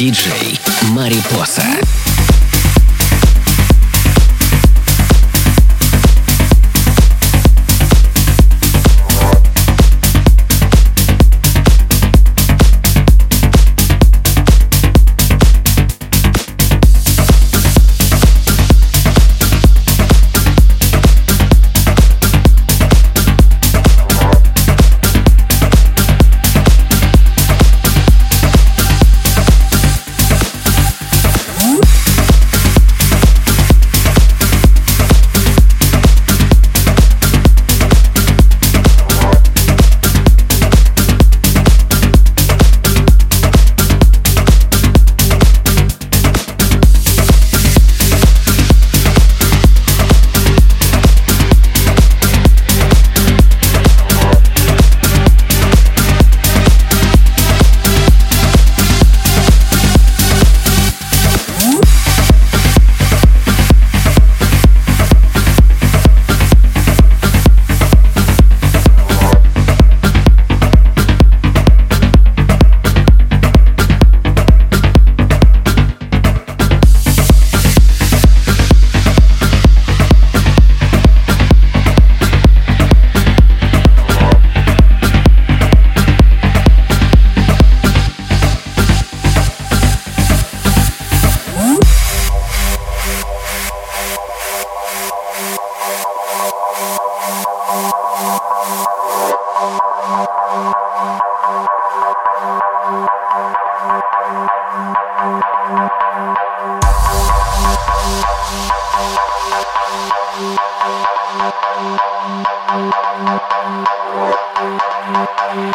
Диджей Марипоса.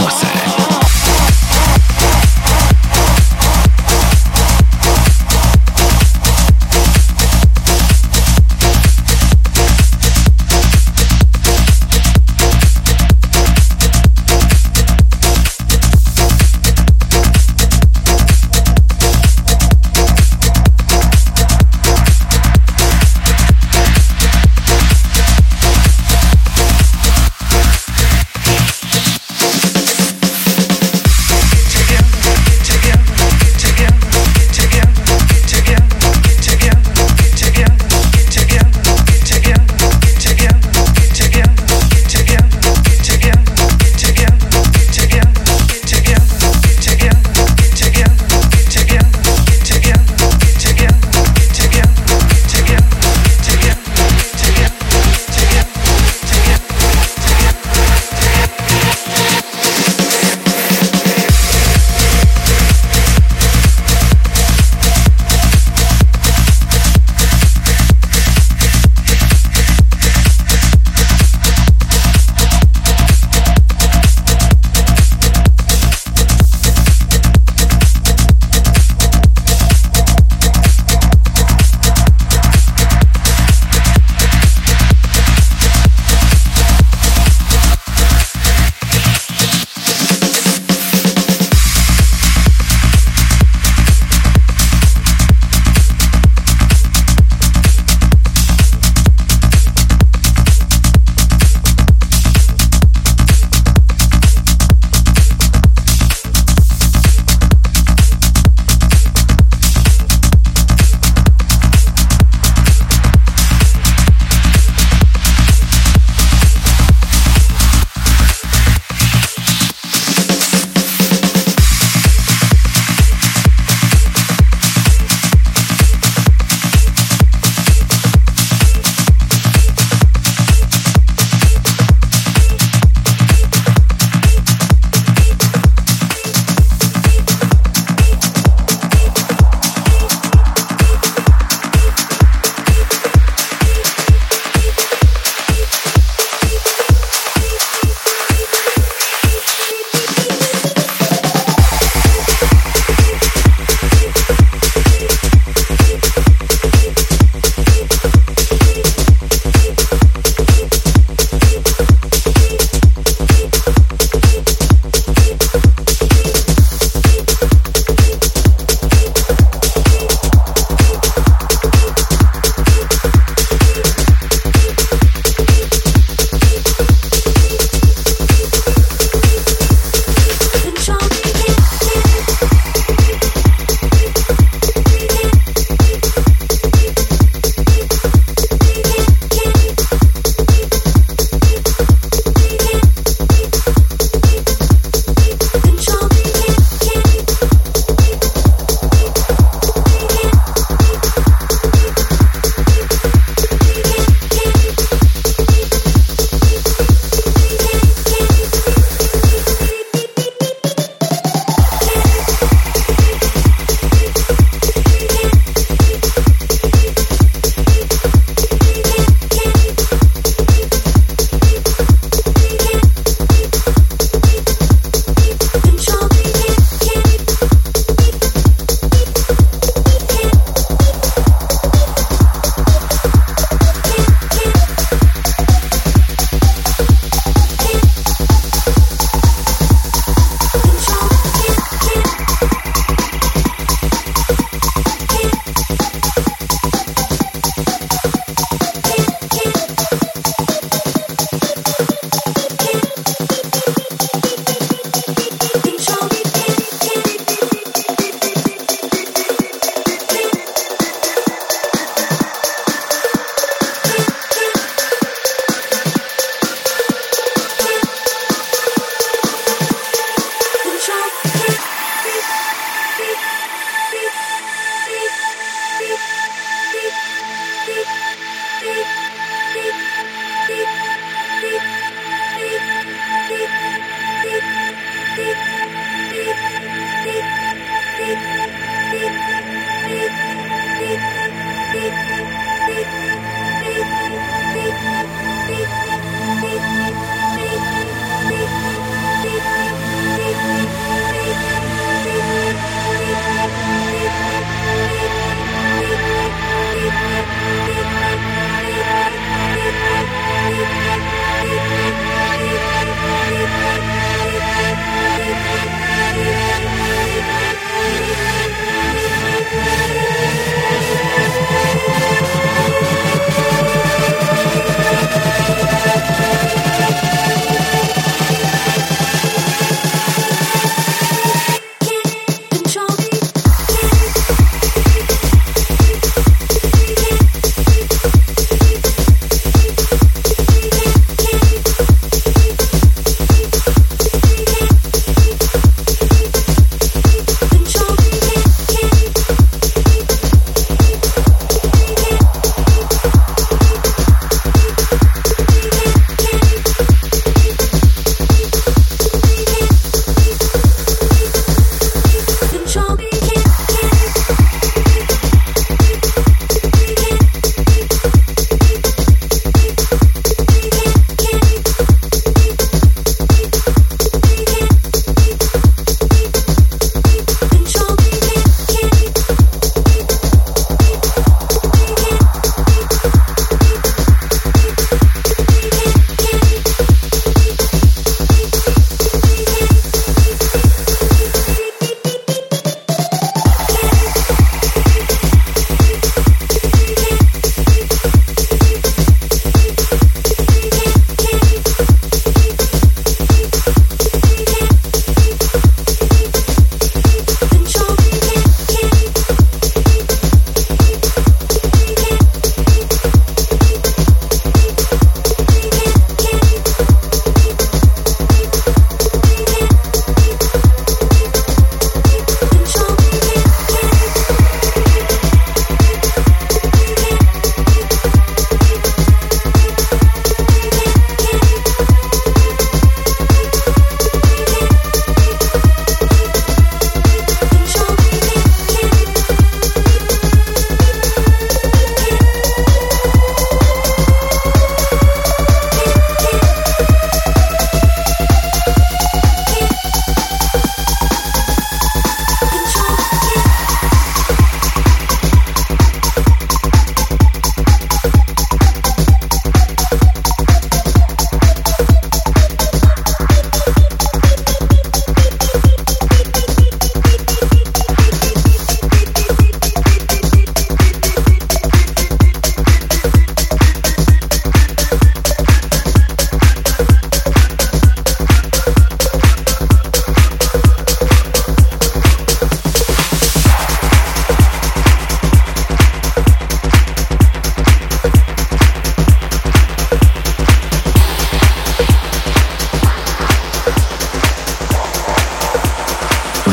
Марипоса.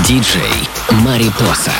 Диджей Марипоса.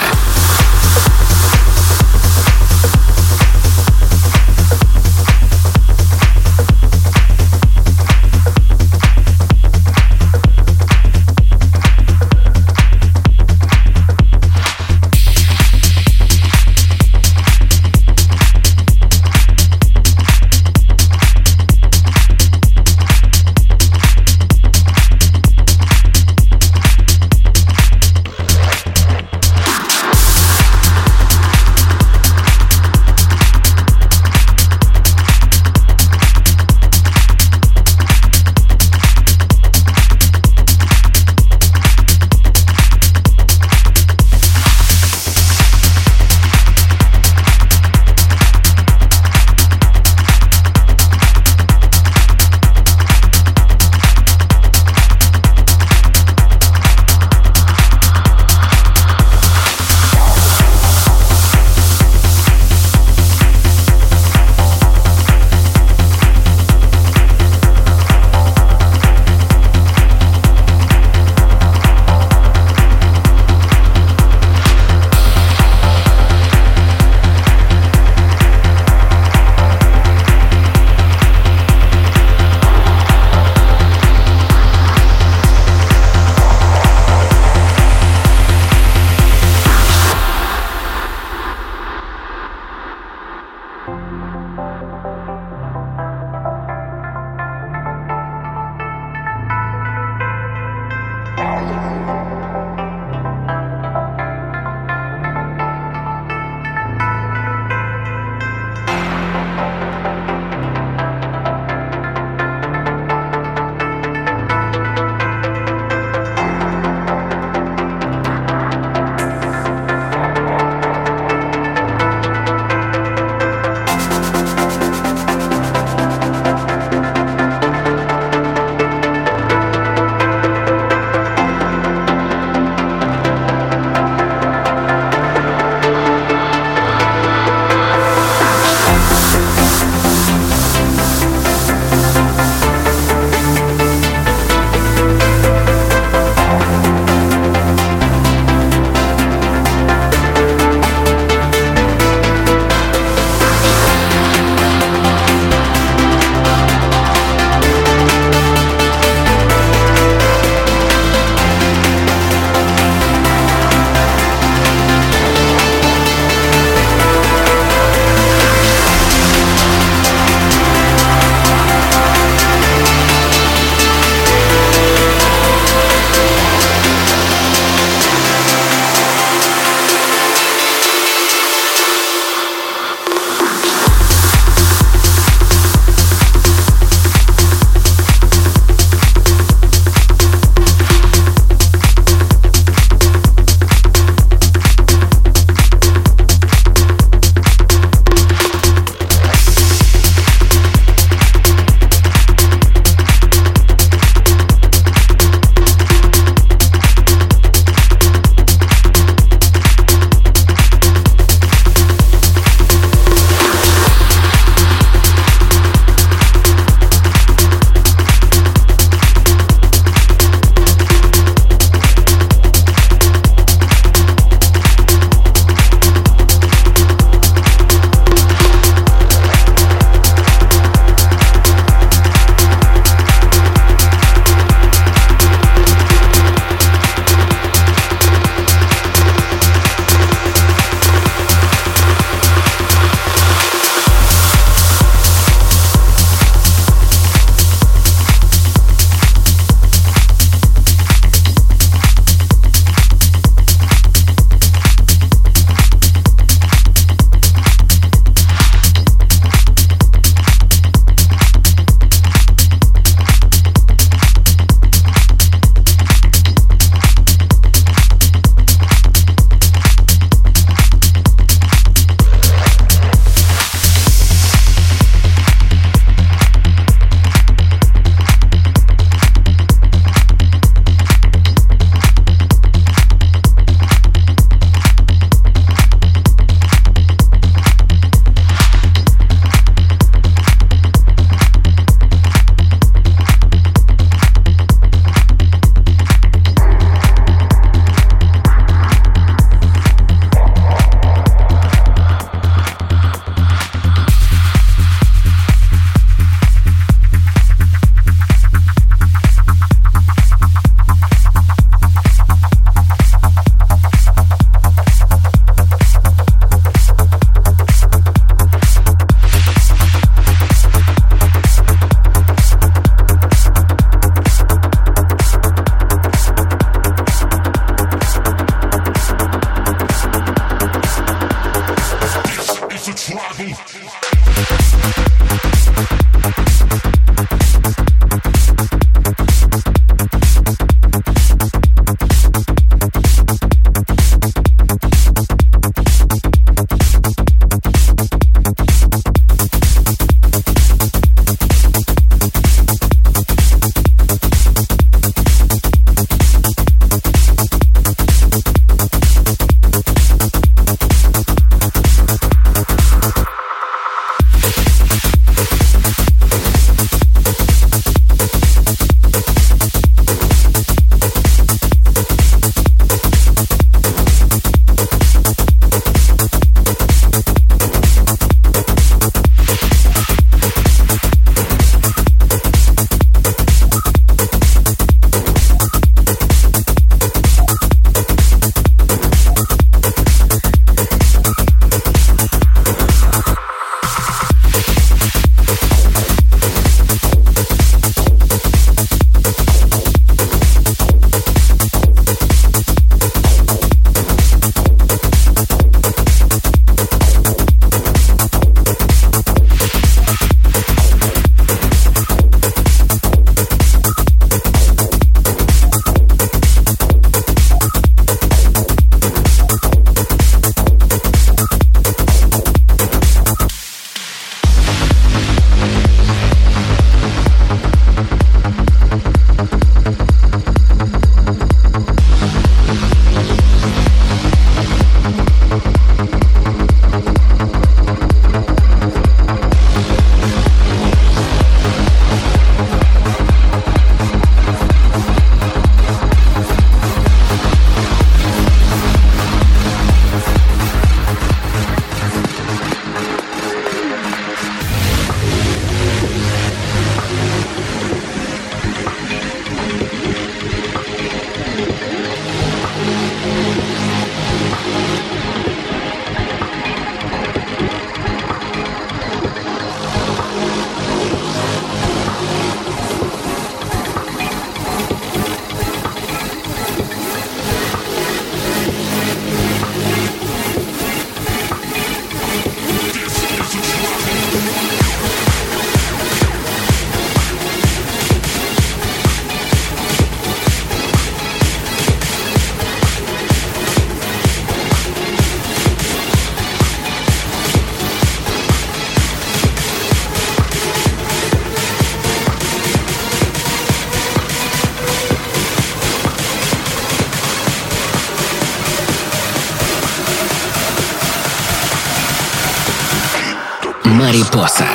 Марипоса.